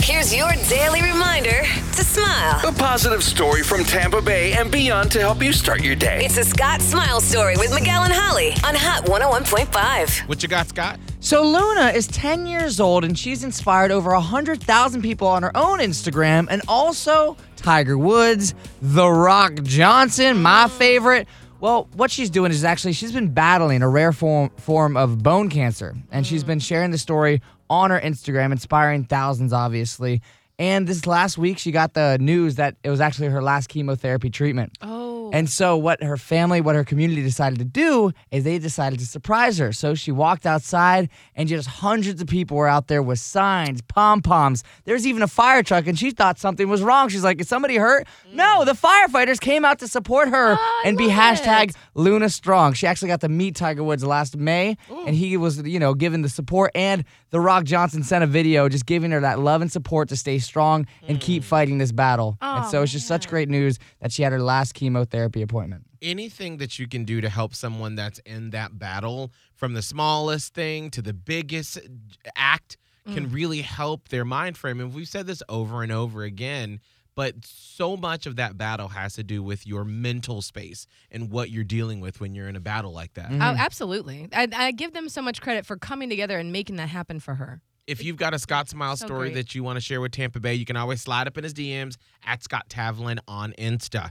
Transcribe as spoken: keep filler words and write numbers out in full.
Here's your daily reminder to smile. A positive story from Tampa Bay and beyond to help you start your day. It's a Scott Smile Story with Miguel and Holly on Hot one oh one point five. What you got, Scott? So Luna is ten years old, and she's inspired over one hundred thousand people on her own Instagram, and also Tiger Woods, The Rock Johnson, my favorite. Well, what she's doing is actually she's been battling a rare form, form of bone cancer, and she's been sharing the story on her Instagram, inspiring thousands, obviously. And this last week, she got the news that it was actually her last chemotherapy treatment. Oh. And so what her family, what her community decided to do is they decided to surprise her. So she walked outside, and just hundreds of people were out there with signs, pom-poms. There's even a fire truck, and she thought something was wrong. She's like, is somebody hurt? Mm. No, the firefighters came out to support her oh, and be hashtag it. LunaStrong. She actually got to meet Tiger Woods last May, Ooh. and he was, you know, given the support. And The Rock Johnson sent a video just giving her that love and support to stay strong and keep fighting this battle. Oh, and so it's just man. such great news that she had her last chemotherapy appointment. Anything that you can do to help someone that's in that battle, from the smallest thing to the biggest act, mm. can really help their mind frame. And we've said this over and over again, but so much of that battle has to do with your mental space and what you're dealing with when you're in a battle like that. Mm-hmm. Oh, absolutely. I, I give them so much credit for coming together and making that happen for her. If you've got a Scott Smile so story great. that you want to share with Tampa Bay, you can always slide up in his D Ms at Scott Tavlin on Insta.